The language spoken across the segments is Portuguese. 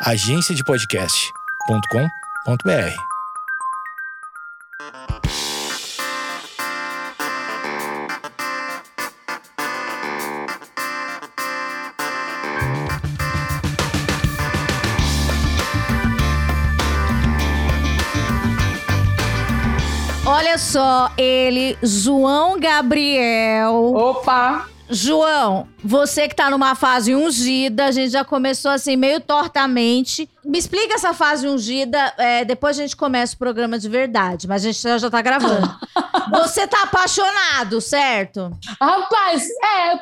agenciadepodcast.com.br. Olha só, ele, João Gabriel. Opa! João, você que tá numa fase ungida, a gente já começou assim meio tortamente. Me explica essa fase ungida, depois a gente começa o programa de verdade, mas a gente já tá gravando. Você tá apaixonado, certo? Rapaz,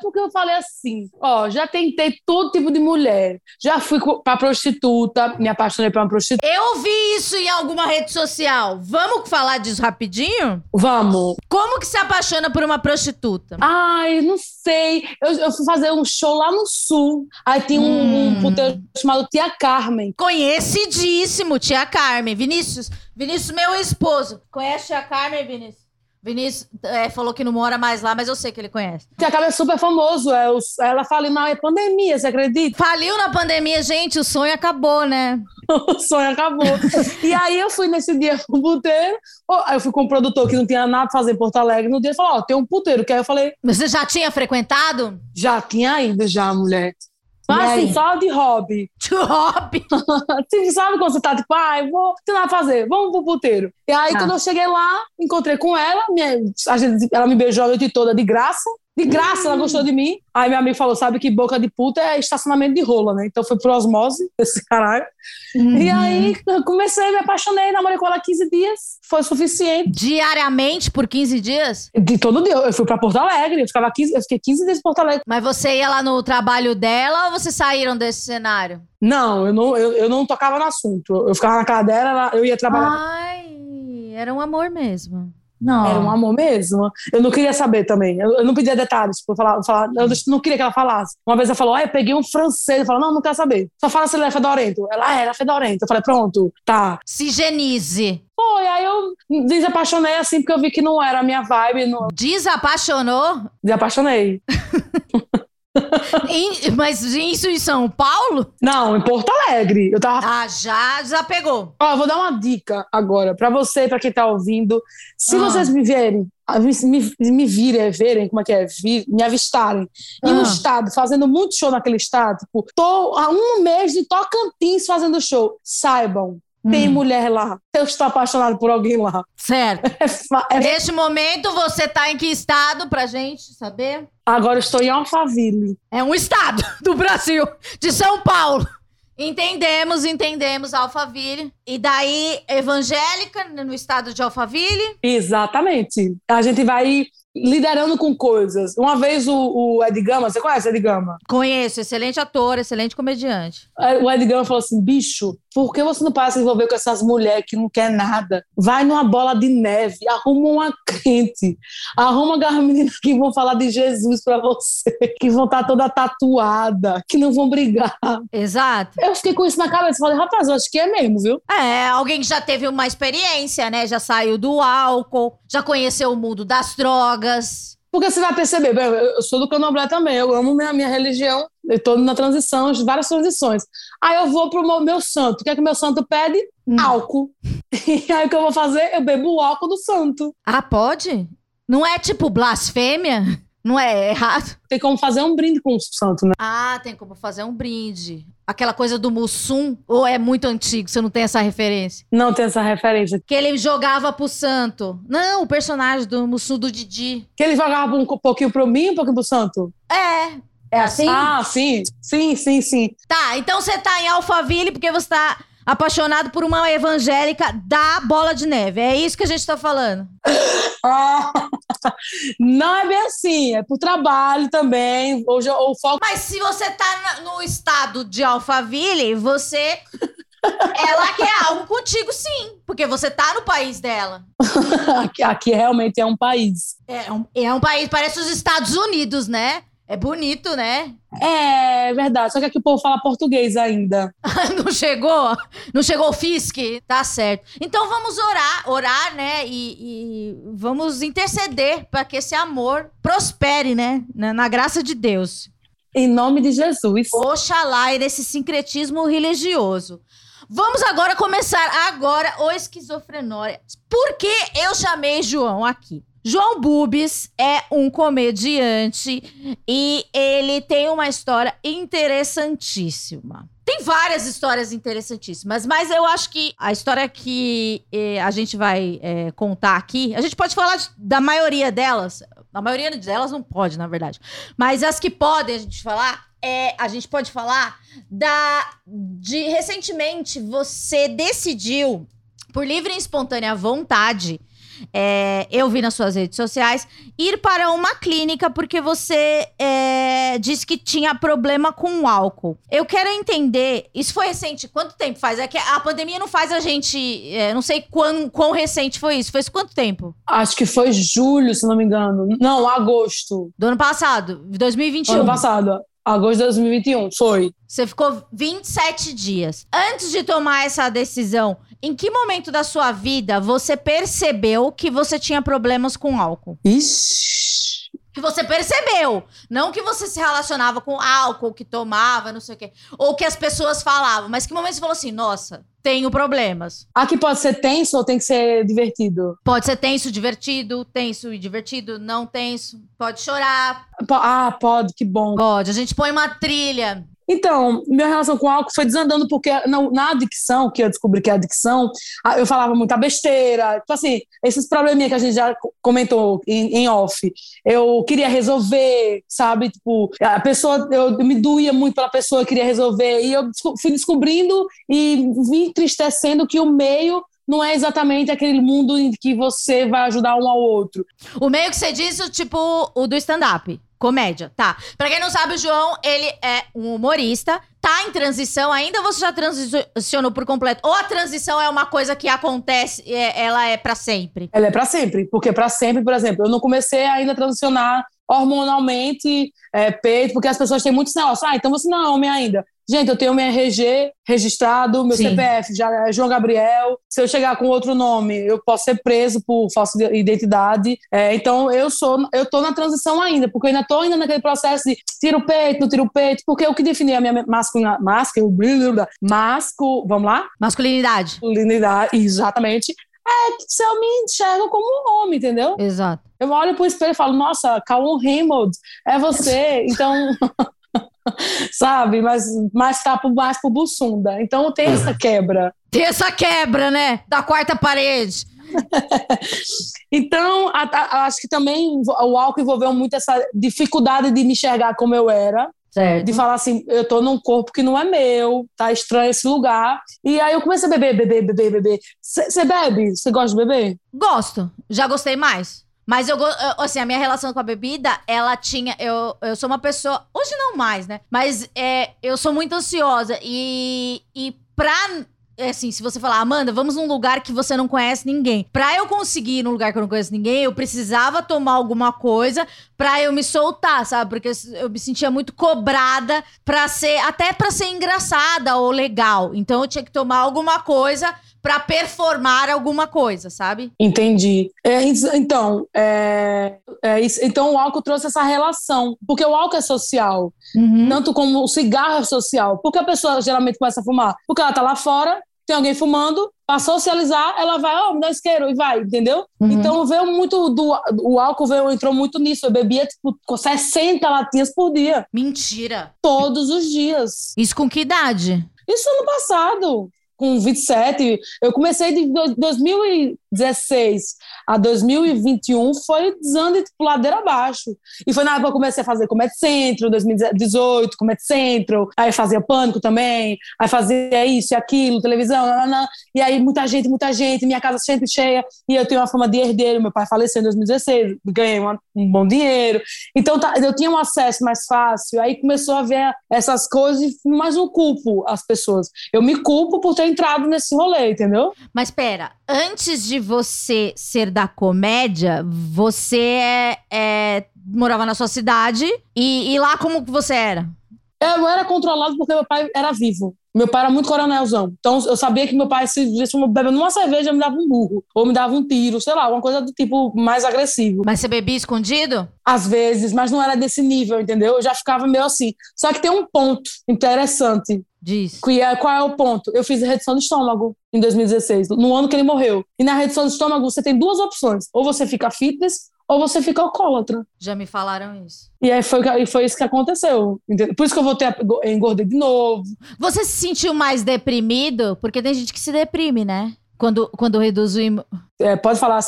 porque eu falei assim, já tentei todo tipo de mulher. Já fui pra prostituta, me apaixonei pra uma prostituta. Eu ouvi isso em alguma rede social. Vamos falar disso rapidinho? Vamos. Como que se apaixona por uma prostituta? Ai, não sei. Eu fui fazer um show lá no Sul. Aí tinha um puteiro chamado Tia Carmen. Conhecidíssimo, Tia Carmen. Vinícius, meu esposo. Conhece a Tia Carmen, Vinícius? Vinícius falou que não mora mais lá, mas eu sei que ele conhece. Tia Carmen é super famoso. Ela faliu na pandemia, você acredita? Faliu na pandemia, gente. O sonho acabou, né? O sonho acabou. E aí eu fui nesse dia pro puteiro. Aí eu fui com um produtor que não tinha nada pra fazer em Porto Alegre. No dia ele falou, tem um puteiro. Que aí eu falei... Mas você já tinha frequentado? Já tinha ido, já, mulher. Mas assim, só de hobby. De hobby? Você sabe quando você tá tipo, vou ter nada a fazer, vamos pro puteiro. E aí, quando eu cheguei lá, encontrei com ela, ela me beijou a noite toda de graça. De graça, ela gostou de mim. Aí meu amigo falou, sabe que boca de puta é estacionamento de rola, né? Então foi por osmose, esse caralho. E aí eu comecei, me apaixonei, namorei com ela 15 dias. Foi suficiente. Diariamente por 15 dias? De todo dia. Eu fui pra Porto Alegre, eu fiquei 15 dias em Porto Alegre. Mas você ia lá no trabalho dela ou vocês saíram desse cenário? Não, eu não tocava no assunto. Eu ficava na cadeira, eu ia trabalhar. Ai, era um amor mesmo. Não. Era um amor mesmo. Eu não queria saber também. Eu não pedia detalhes. Eu não queria que ela falasse. Uma vez ela falou, eu peguei um francês. Eu falei, não quero saber. Só fala se ele é fedorento. Ela era fedorento. Eu falei, pronto, tá. Se higienize. Foi, aí eu desapaixonei assim, porque eu vi que não era a minha vibe. Não... Desapaixonou? Desapaixonei. Mas isso em São Paulo? Não, em Porto Alegre. Eu tava... Ah, já pegou. Ó, vou dar uma dica agora pra você, pra quem tá ouvindo. Se vocês me verem, me avistarem e no estado, fazendo muito show naquele estado, tipo, tô há um mês de Tocantins fazendo show, saibam, tem mulher lá. Eu estou apaixonado por alguém lá. Certo. Neste momento, você tá em que estado pra gente saber? Agora eu estou em Alphaville. É um estado do Brasil, de São Paulo. Entendemos, Alphaville. E daí, evangélica no estado de Alphaville? Exatamente. A gente vai liderando com coisas. Uma vez o Ed Gama, você conhece o Ed Gama? Conheço, excelente ator, excelente comediante. O Ed Gama falou assim, bicho, por que você não para se envolver com essas mulheres que não quer nada? Vai numa bola de neve, arruma uma crente, arruma aquelas meninas que vão falar de Jesus pra você, que vão estar toda tatuada, que não vão brigar. Exato. Eu fiquei com isso na cabeça, falei, rapaz, eu acho que é mesmo, viu? É, alguém que já teve uma experiência, né? Já saiu do álcool, já conheceu o mundo das drogas. Porque você vai perceber, eu sou do Candomblé também, eu amo minha religião, eu tô na transição, várias transições. Aí eu vou pro meu santo, o que é que meu santo pede? Álcool. E aí o que eu vou fazer? Eu bebo o álcool do santo. Ah, pode? Não é tipo blasfêmia? Não é errado? Tem como fazer um brinde com o santo, né? Ah, tem como fazer um brinde. Aquela coisa do Mussum, ou é muito antigo, você não tem essa referência? Não tem essa referência. Que ele jogava pro santo. Não, o personagem do Mussum, do Didi. Que ele jogava um pouquinho pro mim, um pouquinho pro santo? É. É assim? Ah, sim. Sim. Tá, então você tá em Alphaville porque você tá apaixonado por uma evangélica da bola de neve. É isso que a gente tá falando. Não é bem assim. É pro trabalho também. Ou foco... Mas se você tá no estado de Alphaville, você... Ela quer algo contigo, sim. Porque você tá no país dela. Aqui realmente é um país. É um país. Parece os Estados Unidos, né? É bonito, né? É verdade, só que aqui o povo fala português ainda. Não chegou o Fisk? Tá certo. Então vamos orar, né? E vamos interceder para que esse amor prospere, né? Na graça de Deus. Em nome de Jesus. Oxalá, e desse sincretismo religioso. Vamos agora começar o Esquizofrenória. Por que eu chamei João aqui? João Bubis é um comediante e ele tem uma história interessantíssima. Tem várias histórias interessantíssimas, mas eu acho que a história que a gente vai contar aqui, a gente pode falar da maioria delas. A maioria delas não pode, na verdade. Mas as que podem a gente falar, a gente pode falar de recentemente você decidiu, por livre e espontânea vontade, eu vi nas suas redes sociais, ir para uma clínica porque você disse que tinha problema com o álcool. Eu quero entender, isso foi recente, quanto tempo faz? É que a pandemia não faz a gente, não sei quão recente foi isso, faz quanto tempo? Acho que foi julho, se não me engano. Não, agosto. Do ano passado, 2021. Do ano passado, agosto de 2021, foi. Você ficou 27 dias. Antes de tomar essa decisão, em que momento da sua vida você percebeu que você tinha problemas com álcool? Ixi! Que você percebeu. Não que você se relacionava com álcool, que tomava, não sei o quê. Ou que as pessoas falavam. Mas que momento você falou assim, nossa, tenho problemas. Aqui pode ser tenso ou tem que ser divertido? Pode ser tenso e divertido, não tenso. Pode chorar. Pode, que bom. Pode, a gente põe uma trilha. Então, minha relação com o álcool foi desandando porque na adicção, que eu descobri que é adicção, eu falava muita besteira. Tipo assim, esses probleminhas que a gente já comentou em off. Eu queria resolver, sabe? Tipo, a pessoa, eu me doía muito pela pessoa, eu queria resolver. E eu fui descobrindo e vim entristecendo que o meio não é exatamente aquele mundo em que você vai ajudar um ao outro. O meio que você disse, tipo, o do stand-up. Comédia, tá. Pra quem não sabe, o João, ele é um humorista, tá em transição, ainda você já transicionou por completo? Ou a transição é uma coisa que acontece, ela é pra sempre? Ela é pra sempre, porque pra sempre, por exemplo, eu não comecei ainda a transicionar hormonalmente, peito, porque as pessoas têm muitos negócios. Ah, então você não é homem ainda. Gente, eu tenho meu RG registrado, meu Sim. CPF já é João Gabriel. Se eu chegar com outro nome, eu posso ser preso por falsa identidade. Então, eu tô na transição ainda, porque eu ainda tô naquele processo de tiro o peito, não tiro o peito, porque o que definia a minha masculinidade. Masculinidade, exatamente. Se eu me enxergo como um homem, entendeu? Exato. Eu olho pro espelho e falo, nossa, Carl Humboldt, é você. Então... Sabe? Mas tá mais pro Bussunda. Então tem essa quebra. Tem essa quebra, né? Da quarta parede. Então, acho que também o álcool envolveu muito essa dificuldade de me enxergar como eu era. Certo. De falar assim, eu tô num corpo que não é meu, tá estranho esse lugar. E aí eu comecei a beber. Você bebe? Você gosta de beber? Gosto. Já gostei mais. Mas eu, assim, a minha relação com a bebida, ela tinha... Eu sou uma pessoa... Hoje não mais, né? Mas eu sou muito ansiosa. E pra... Assim, se você falar, Amanda, vamos num lugar que você não conhece ninguém. Pra eu conseguir ir num lugar que eu não conheço ninguém, eu precisava tomar alguma coisa pra eu me soltar, sabe? Porque eu me sentia muito cobrada pra ser... Até pra ser engraçada ou legal. Então eu tinha que tomar alguma coisa... pra performar alguma coisa, sabe? Entendi. Então o álcool trouxe essa relação, porque o álcool é social, tanto como o cigarro é social. Por que a pessoa geralmente começa a fumar? Porque ela tá lá fora, tem alguém fumando, pra socializar, ela vai, me dá um isqueiro, e vai, entendeu? Então veio muito o álcool entrou muito nisso. Eu bebia, tipo, 60 latinhas por dia. Mentira! Todos os dias. Isso com que idade? Isso ano passado. Com 27, eu comecei de 2016 a 2021, foi desando tipo, ladeira abaixo. E foi na época que eu comecei a fazer Comedy Central, 2018, Comedy Central, aí fazia Pânico também, aí fazia isso e aquilo, televisão, nananã. E aí muita gente, minha casa sempre cheia, e eu tenho uma fama de herdeiro, meu pai faleceu em 2016, ganhei um bom dinheiro. Então eu tinha um acesso mais fácil, aí começou a ver essas coisas, e mas não culpo as pessoas. Eu me culpo por ter entrado nesse rolê, entendeu? Mas pera, antes de você ser da comédia, você morava na sua cidade e lá como que você era? Eu era controlado porque meu pai era vivo. Meu pai era muito coronelzão. Então, eu sabia que meu pai, se bebendo uma cerveja, me dava um burro. Ou me dava um tiro, sei lá, alguma coisa do tipo mais agressivo. Mas você bebia escondido? Às vezes, mas não era desse nível, entendeu? Eu já ficava meio assim. Só que tem um ponto interessante. Diz. Qual é o ponto? Eu fiz a redução do estômago em 2016, no ano que ele morreu. E na redução do estômago, você tem duas opções. Ou você fica fitness... ou você fica alcoólatra. Já me falaram isso. E aí foi isso que aconteceu. Por isso que eu voltei a engordar de novo. Você se sentiu mais deprimido? Porque tem gente que se deprime, né? Quando reduz o... pode falar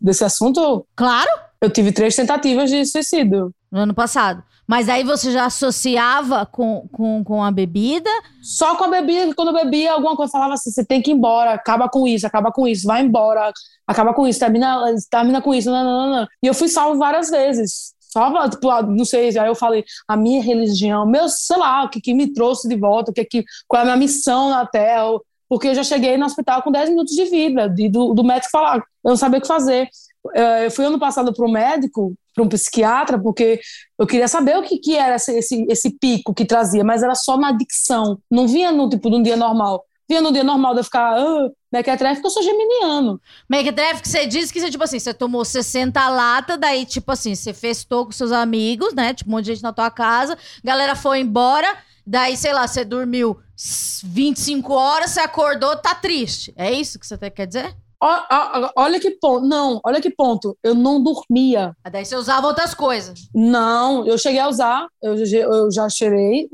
desse assunto? Claro. Eu tive 3 tentativas de suicídio. No ano passado. Mas aí você já associava com a bebida? Só com a bebida. Quando eu bebia, alguma coisa falava assim, você tem que ir embora, acaba com isso, vai embora, acaba com isso, termina com isso, não. E eu fui salvo várias vezes. Só, tipo, não sei, aí eu falei, a minha religião, meu, sei lá, o que me trouxe de volta, qual é a minha missão na Terra, porque eu já cheguei no hospital com 10 minutos de vida, do médico falar, eu não sabia o que fazer. Eu fui ano passado para um médico, para um psiquiatra, porque eu queria saber o que era esse pico que trazia, mas era só na adicção, não vinha no tipo de um dia normal. Vinha no dia normal de eu ficar, mequetréfico, eu sou geminiano. Mequetréfico, você disse que você, tipo assim, você tomou 60 latas, daí, tipo assim, você festou com seus amigos, né? Tipo, um monte de gente na tua casa, galera foi embora, daí, sei lá, você dormiu 25 horas, você acordou, tá triste. É isso que você quer dizer? Olha que ponto. Não, olha que ponto. Eu não dormia. Daí você usava outras coisas. Não, eu cheguei a usar. Eu já cheirei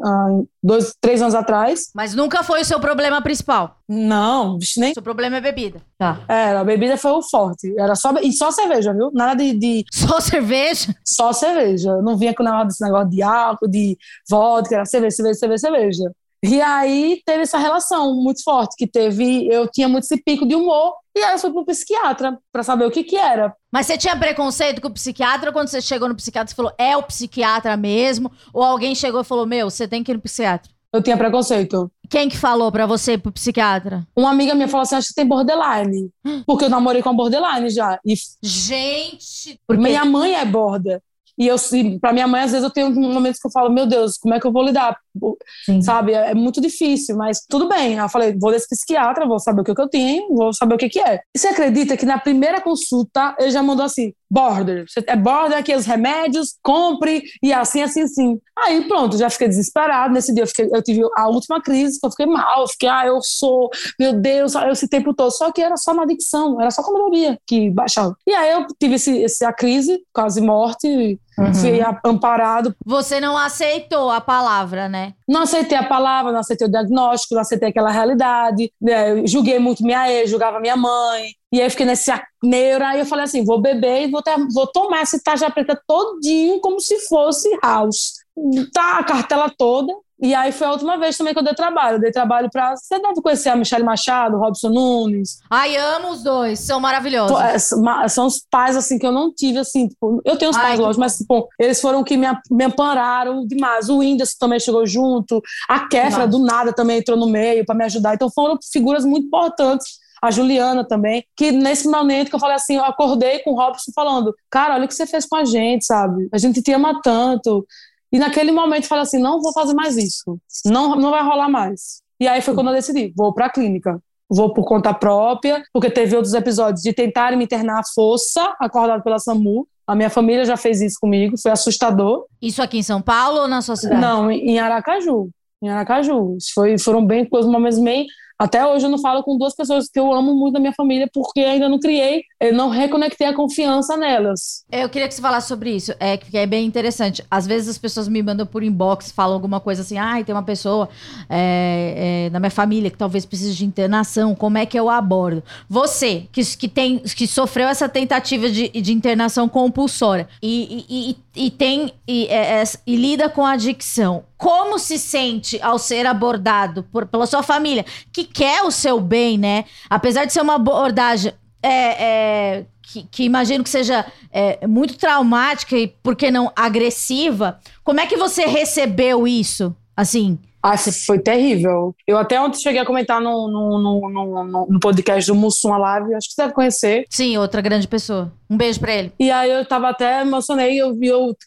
2, 3 anos atrás. Mas nunca foi o seu problema principal? Não, nem. Seu problema é bebida. Tá. A bebida foi o forte. Era só, e só cerveja, viu? Nada de... Só cerveja? Só cerveja. Eu não vinha com nada desse negócio de álcool, de vodka. Era cerveja. E aí teve essa relação muito forte que teve, eu tinha muito esse pico de humor e aí eu fui pro psiquiatra pra saber o que era. Mas você tinha preconceito com o psiquiatra? Quando você chegou no psiquiatra, você falou, é o psiquiatra mesmo? Ou alguém chegou e falou, meu, você tem que ir no psiquiatra? Eu tinha preconceito. Quem que falou pra você ir pro psiquiatra? Uma amiga minha falou assim, acho que tem borderline. Porque eu namorei com a borderline já. E... Gente! Porque minha mãe é borda. E pra minha mãe, às vezes, eu tenho momentos que eu falo, meu Deus, como é que eu vou lidar? Sim. Sabe? É muito difícil, mas tudo bem. Aí eu falei, vou nesse psiquiatra, vou saber o que eu tenho, vou saber o que é. E você acredita que na primeira consulta, ele já mandou assim, border. É border, aqui os remédios, compre, e assim. Aí pronto, já fiquei desesperada. Nesse dia eu tive a última crise, que eu fiquei mal. Eu fiquei, eu sou, meu Deus, eu esse tempo todo. Só que era só uma adicção, era só quando eu bebia que baixava. E aí eu tive a crise, quase morte, fui amparado. Você não aceitou a palavra, né? Não aceitei a palavra, não aceitei o diagnóstico, não aceitei aquela realidade. Eu julguei muito minha ex, julgava minha mãe. E aí eu fiquei nesse neura, e eu falei assim, vou beber e vou tomar esse tarja preta todinho, como se fosse house. Tá, a cartela toda. E aí foi a última vez também que eu dei trabalho. Eu dei trabalho pra... Você deve conhecer a Michele Machado, Robson Nunes. Ai, amo os dois. São maravilhosos. São os pais, assim, que eu não tive, assim... Tipo, eu tenho os pais, lógico, mas, tipo, eles foram que me ampararam demais. O Whindersson também chegou junto. A Kefra, do nada, também entrou no meio pra me ajudar. Então foram figuras muito importantes. A Juliana também, que nesse momento que eu falei assim, eu acordei com o Robson falando, cara, olha o que você fez com a gente, sabe? A gente te ama tanto. E naquele momento eu falei assim, não vou fazer mais isso. Não vai rolar mais. E aí foi quando eu decidi, vou pra clínica. Vou por conta própria, porque teve outros episódios de tentarem me internar à força, acordado pela SAMU. A minha família já fez isso comigo, foi assustador. Isso aqui em São Paulo ou na sua cidade? Não, em Aracaju. Em Aracaju. Foram bem coisas, mas meio... Até hoje eu não falo com 2 pessoas que eu amo muito da minha família, porque ainda não criei, eu não reconectei a confiança nelas. Eu queria que você falasse sobre isso, que é bem interessante. Às vezes as pessoas me mandam por inbox, falam alguma coisa assim, tem uma pessoa na minha família que talvez precise de internação, como é que eu abordo? Você, que sofreu essa tentativa de internação compulsória e lida com a adicção, como se sente ao ser abordado pela sua família, que quer o seu bem, né? Apesar de ser uma abordagem que imagino que seja muito traumática e, por que não, agressiva, como é que você recebeu isso, assim? Foi terrível. Eu até ontem cheguei a comentar no podcast do Mussum Alavi, acho que você deve conhecer. Sim, outra grande pessoa. Um beijo pra ele. E aí eu tava até emocionei, eu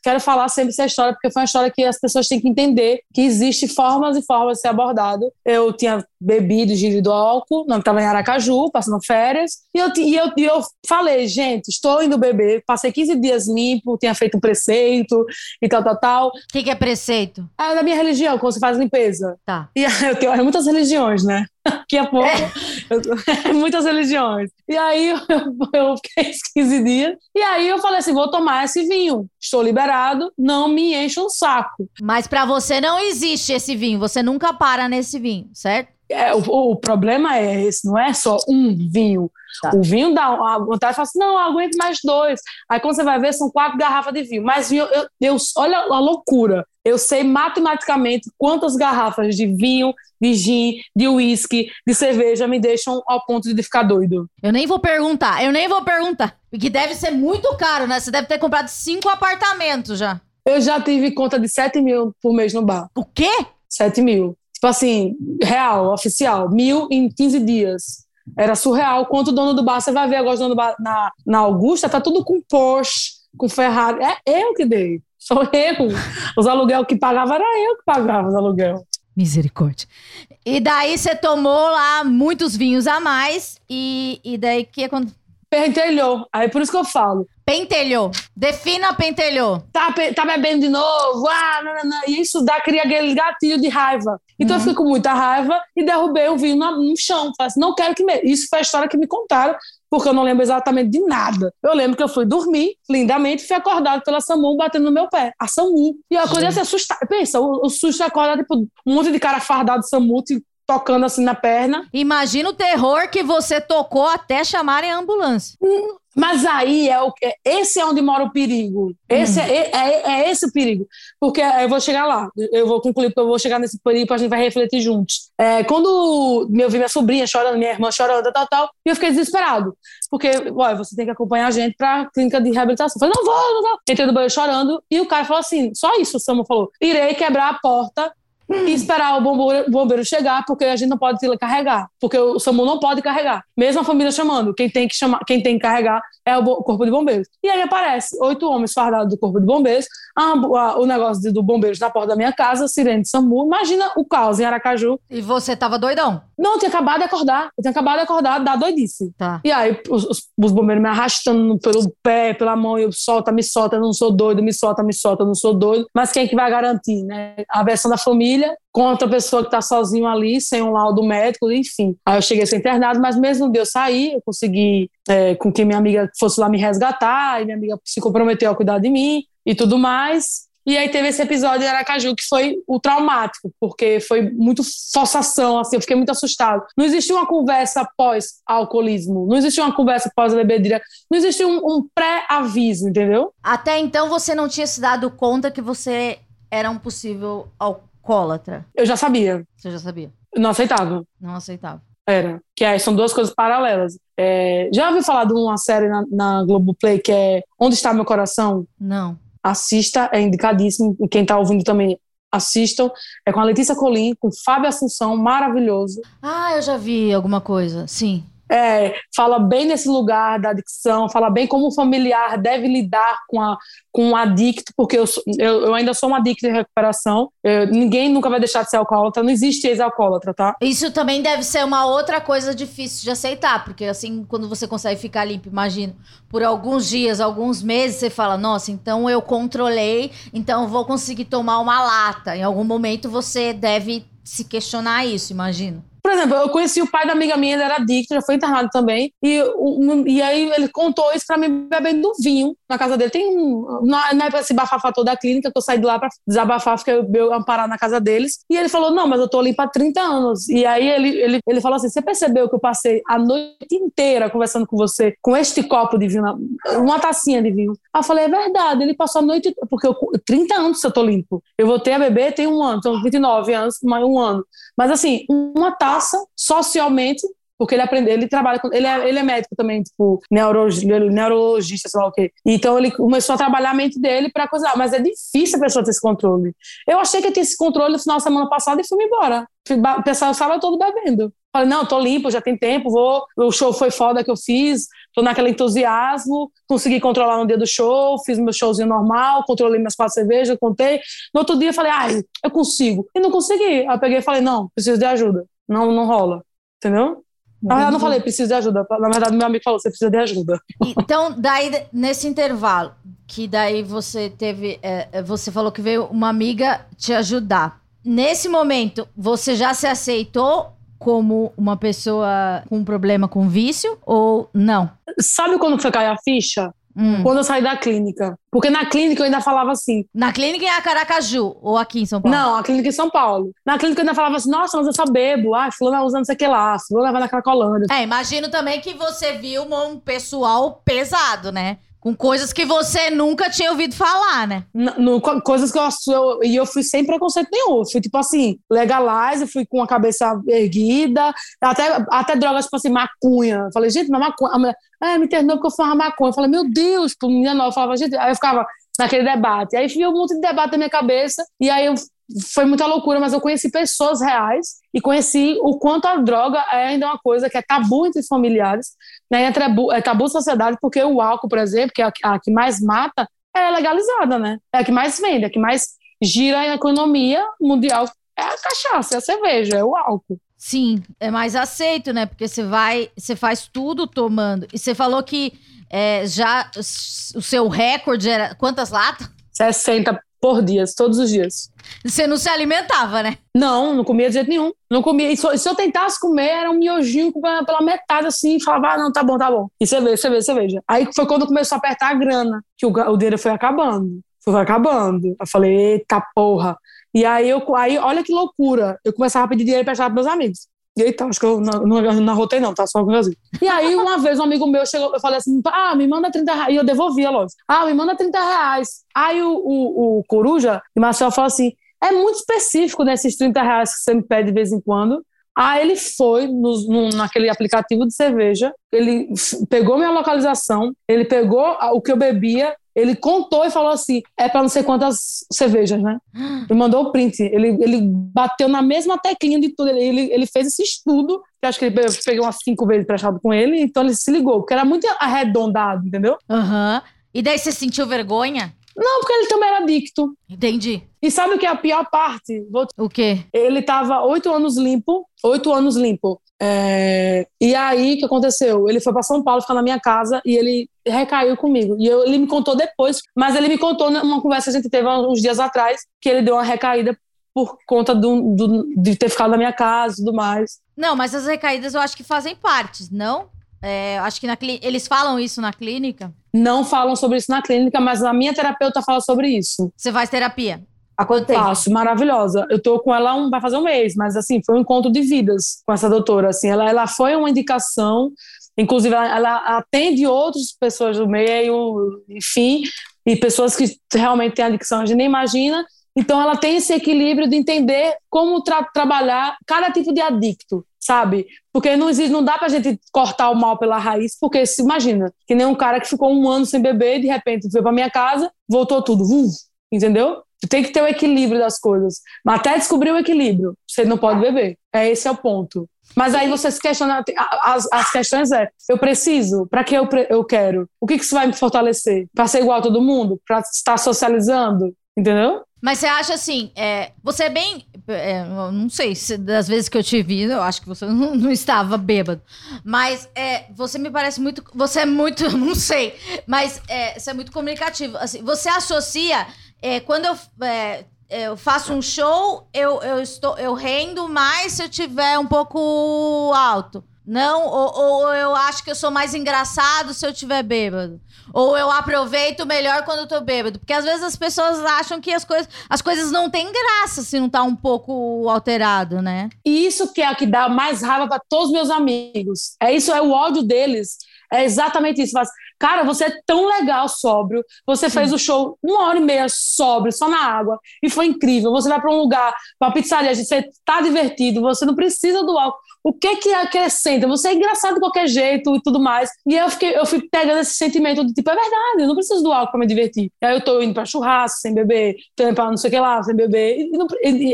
quero falar sempre essa história, porque foi uma história que as pessoas têm que entender que existe formas e formas de ser abordado. Eu tinha bebido, ingerido álcool, não tava em Aracaju, passando férias, e eu falei, gente, estou indo beber, passei 15 dias limpo, tinha feito um preceito e tal. O que é preceito? É da minha religião, quando você faz limpeza. Tá. E eu tenho muitas religiões, né? Daqui a pouco, muitas religiões. E aí eu fiquei 15 dias. E aí eu falei assim, vou tomar esse vinho. Estou liberado, não me enche um saco. Mas pra você não existe esse vinho. Você nunca para nesse vinho, certo? É, o problema é esse, não é só um vinho. Tá. O vinho dá vontade, fala assim, não, aguento mais 2. Aí quando você vai ver, são 4 garrafas de vinho. Mas vinho, eu olha a loucura. Eu sei matematicamente quantas garrafas de vinho, de gin, de uísque, de cerveja me deixam ao ponto de ficar doido. Eu nem vou perguntar. Porque deve ser muito caro, né? Você deve ter comprado 5 apartamentos já. Eu já tive conta de 7 mil por mês no bar. O quê? 7 mil. Tipo assim, real, oficial. 1.000 em 15 dias. Era surreal. Quanto o dono do bar, você vai ver agora o dono do bar na Augusta, tá tudo com Porsche, com Ferrari. É eu que dei. Sou eu. Os aluguel que pagava, era eu que pagava os aluguel. Misericórdia. E daí você tomou lá muitos vinhos a mais e daí que é quando... Pentelhou. Aí por isso que eu falo. Pentelhou. Defina pentelhou. Tá bebendo de novo. Ah, não. E isso cria aquele gatilho de raiva. Então eu fiquei com muita raiva e derrubei o vinho no chão. Falei assim, não quero que... Isso foi a história que me contaram, porque eu não lembro exatamente de nada. Eu lembro que eu fui dormir lindamente e fui acordado pela SAMU batendo no meu pé. A SAMU. E a coisa ia se assustar. Pensa, o susto acorda tipo um monte de cara fardado SAMU te tocando assim na perna. Imagina o terror que você tocou até chamarem a ambulância. Mas aí esse é onde mora o perigo. É esse o perigo. Porque eu vou chegar lá. Eu vou concluir porque eu vou chegar nesse perigo, a gente vai refletir juntos. Quando eu vi minha sobrinha chorando, minha irmã chorando, tal, e eu fiquei desesperado. Porque, olha, você tem que acompanhar a gente pra clínica de reabilitação. Eu falei, não vou. Entrei no banheiro chorando e o cara falou assim, só isso o Samu falou. Irei quebrar a porta e esperar o bombeiro chegar, porque a gente não pode carregar, porque o SAMU não pode carregar. Mesmo a família chamando, quem tem que carregar é o corpo de bombeiros. E aí aparece 8 homens fardados do corpo de bombeiros, o negócio do bombeiros na porta da minha casa, sirene de SAMU. Imagina o caos em Aracaju. E você tava doidão? Não, eu tinha acabado de acordar. Da doidice. Tá. E aí os bombeiros me arrastando pelo pé, pela mão, e eu me solta, não sou doido, me solta, não sou doido. Mas quem é que vai garantir, né? A versão da família contra a pessoa que tá sozinho ali, sem um laudo médico, enfim. Aí eu cheguei a ser internado, mas mesmo de eu sair, eu consegui com que minha amiga fosse lá me resgatar, e minha amiga se comprometeu a cuidar de mim e tudo mais. E aí teve esse episódio em Aracaju que foi o traumático, porque foi muito forçação, assim, eu fiquei muito assustado. Não existia uma conversa pós-alcoolismo, não existia uma conversa pós-bebedeira, não existia um pré-aviso, entendeu? Até então você não tinha se dado conta que você era um possível alcoólatra. Eu já sabia. Você já sabia? Não aceitava. Não aceitava. Era. Que aí são duas coisas paralelas. Já ouviu falar de uma série na Globoplay que é Onde Está Meu Coração? Não. Assista, é indicadíssimo. E quem tá ouvindo também, assistam. É com a Letícia Colim, com o Fábio Assunção, maravilhoso. Ah, eu já vi alguma coisa, sim. Fala bem nesse lugar da adicção, fala bem como o familiar deve lidar com um adicto, porque eu ainda sou um adicto em recuperação, ninguém nunca vai deixar de ser alcoólatra, não existe ex-alcoólatra, tá? Isso também deve ser uma outra coisa difícil de aceitar, porque assim, quando você consegue ficar limpo, imagino, por alguns dias, alguns meses, você fala, nossa, então eu controlei, então eu vou conseguir tomar uma lata, em algum momento você deve se questionar isso, imagino. Por exemplo, eu conheci o pai da amiga minha, ele era adicto, já foi internado também, e aí ele contou isso pra mim bebendo vinho na casa dele. Tem na época esse bafafá todo da clínica, que eu saí de lá pra desabafar, fiquei eu amparado na casa deles, e ele falou, não, mas eu tô limpa há 30 anos. E aí ele falou assim, você percebeu que eu passei a noite inteira conversando com você, com este copo de vinho, uma tacinha de vinho? Aí eu falei, é verdade, ele passou a noite, porque 30 anos que eu tô limpo, eu voltei a beber tem 1 ano, então 29 anos, mais 1 ano. Mas assim, uma taça, socialmente, porque ele aprendeu, ele trabalha, ele é médico também, tipo, neurologista, sei lá o quê. Então ele começou a trabalhar a mente dele pra coisar, mas é difícil a pessoa ter esse controle. Eu achei que eu tinha esse controle no final da semana passada e fui embora. Pessoal, o sábado todo bebendo. Falei, não, tô limpo, já tem tempo, vou. O show foi foda que eu fiz, tô naquele entusiasmo, consegui controlar no dia do show, fiz meu showzinho normal, controlei minhas 4 cervejas, contei. No outro dia eu falei, ai, eu consigo. E não consegui. Aí eu peguei e falei, não, preciso de ajuda. Não, não rola, entendeu? Na verdade, eu não falei, preciso de ajuda. Na verdade, meu amigo falou, você precisa de ajuda. Então, daí, nesse intervalo, que daí você teve... você falou que veio uma amiga te ajudar. Nesse momento, você já se aceitou como uma pessoa com um problema com vício ou não? Sabe quando foi cair a ficha? Quando eu saí da clínica. Porque na clínica eu ainda falava assim... Na clínica em Aracaju ou aqui em São Paulo? Não, a clínica em São Paulo. Na clínica eu ainda falava assim, nossa, mas eu só bebo. Ah, fulana usa não sei o que lá, fulana vai na Cracolândia. É, imagino também que você viu um pessoal pesado, né? Com coisas que você nunca tinha ouvido falar, né? Coisas que eu fui sem preconceito nenhum. Eu fui, tipo assim, legalize, eu fui com a cabeça erguida. Até drogas, tipo assim, maconha. Eu falei, gente, mas maconha... A mulher, me internou porque eu fumava maconha. Eu falei, meu Deus, pô, minha nova. Eu falava, gente... Aí eu ficava naquele debate. Aí veio um monte de debate na minha cabeça. E aí foi muita loucura, mas eu conheci pessoas reais e conheci o quanto a droga é ainda uma coisa que é tabu entre familiares, né? É tabu sociedade, porque o álcool, por exemplo, que é a que mais mata, é legalizada, né? É a que mais vende, é a que mais gira a economia mundial. É a cachaça, é a cerveja, é o álcool. Sim, é mais aceito, né? Porque você faz tudo tomando. E você falou que já o seu recorde era... Quantas latas? 60 por dia, todos os dias. Você não se alimentava, né? Não, não comia de jeito nenhum. Não comia. E se eu tentasse comer, era um miojinho pela metade, assim, falava, ah, não, tá bom, tá bom. E cerveja. Aí foi quando começou a apertar a grana, que o dinheiro foi acabando. Eu falei, eita porra. E aí, olha que loucura. Eu começava a pedir dinheiro e emprestava pros meus amigos. Eita, acho que eu não arrotei não, tá? Só o Brasil. E aí, uma vez, um amigo meu chegou, eu falei assim, me manda R$30. E eu devolvia, lógico. Me manda R$30. Aí o Coruja, o Marcelo, falou assim, é muito específico, né, esses R$30 que você me pede de vez em quando. Aí ele foi naquele aplicativo de cerveja, ele pegou minha localização, ele pegou o que eu bebia, ele contou e falou assim, é pra não sei quantas cervejas, né? Ele mandou o print, ele bateu na mesma teclinha de tudo, ele fez esse estudo, que acho que eu peguei umas 5 vezes prestado com ele, então ele se ligou, porque era muito arredondado, entendeu? Aham. Uhum. E daí você sentiu vergonha? Não, porque ele também era adicto. Entendi. E sabe o que é a pior parte? O quê? Ele tava 8 anos limpo. E aí, o que aconteceu? Ele foi pra São Paulo, ficar na minha casa, e ele recaiu comigo. E ele me contou depois, mas ele me contou numa conversa que a gente teve uns dias atrás, que ele deu uma recaída por conta de ter ficado na minha casa e tudo mais. Não, mas as recaídas eu acho que fazem parte, não? Acho que eles falam isso na clínica? Não falam sobre isso na clínica, mas a minha terapeuta fala sobre isso. Você faz terapia? Acontece. Faço, maravilhosa. Eu tô com ela vai fazer um mês, mas assim, foi um encontro de vidas com essa doutora, assim, ela foi uma indicação, inclusive ela atende outras pessoas do meio, enfim, e pessoas que realmente têm adicção, a gente nem imagina. Então ela tem esse equilíbrio de entender como trabalhar cada tipo de adicto, sabe? Porque não dá pra gente cortar o mal pela raiz, porque se imagina, que nem um cara que ficou 1 ano sem beber e de repente veio pra minha casa, voltou tudo, entendeu? Tem que ter o equilíbrio das coisas. Mas até descobrir o equilíbrio, você não pode beber. Esse é o ponto. Mas aí você se questiona, as questões eu preciso? Pra que eu quero? O que isso vai me fortalecer? Pra ser igual a todo mundo? Pra estar socializando? Entendeu? Mas você acha assim, você é bem... não sei, das vezes que eu te vi, eu acho que você não estava bêbado. Mas você me parece muito... Você é muito... Não sei. Mas você é muito comunicativo. Assim, você associa... quando eu faço um show, eu rendo mais se eu tiver um pouco alto. Não, ou eu acho que eu sou mais engraçado se eu tiver bêbado. Ou eu aproveito melhor quando eu tô bêbado. Porque às vezes as pessoas acham que as coisas não têm graça se não tá um pouco alterado, né? E isso que é o que dá mais raiva pra todos os meus amigos. É isso, é o ódio deles. É exatamente isso. Fala assim, cara, você é tão legal sóbrio, você fez o show 1h30 sóbrio, só na água, e foi incrível. Você vai para um lugar, para uma pizzaria, você tá divertido, você não precisa do álcool. O que acrescenta? Você é engraçado de qualquer jeito e tudo mais. E aí eu fico pegando esse sentimento de tipo, é verdade, eu não preciso do álcool para me divertir. E aí eu tô indo para churrasco sem beber, tô indo para não sei o que lá sem beber.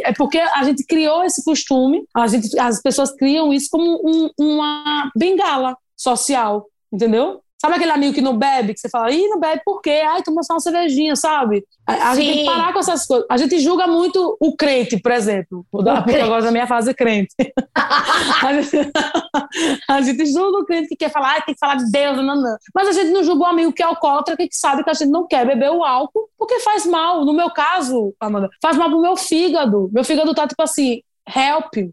É porque a gente criou esse costume, as pessoas criam isso como uma bengala social, entendeu? Sabe aquele amigo que não bebe, que você fala, ih, não bebe por quê? Ai, toma só uma cervejinha, sabe? A gente tem que parar com essas coisas. A gente julga muito o crente, por exemplo. Vou dar porque agora da minha fase crente. A gente julga o crente que quer falar, tem que falar de Deus, nanã. Mas a gente não julga o amigo que é alcoólatra, que sabe que a gente não quer beber o álcool, porque faz mal. No meu caso, Amanda, faz mal pro meu fígado. Meu fígado tá tipo assim, help.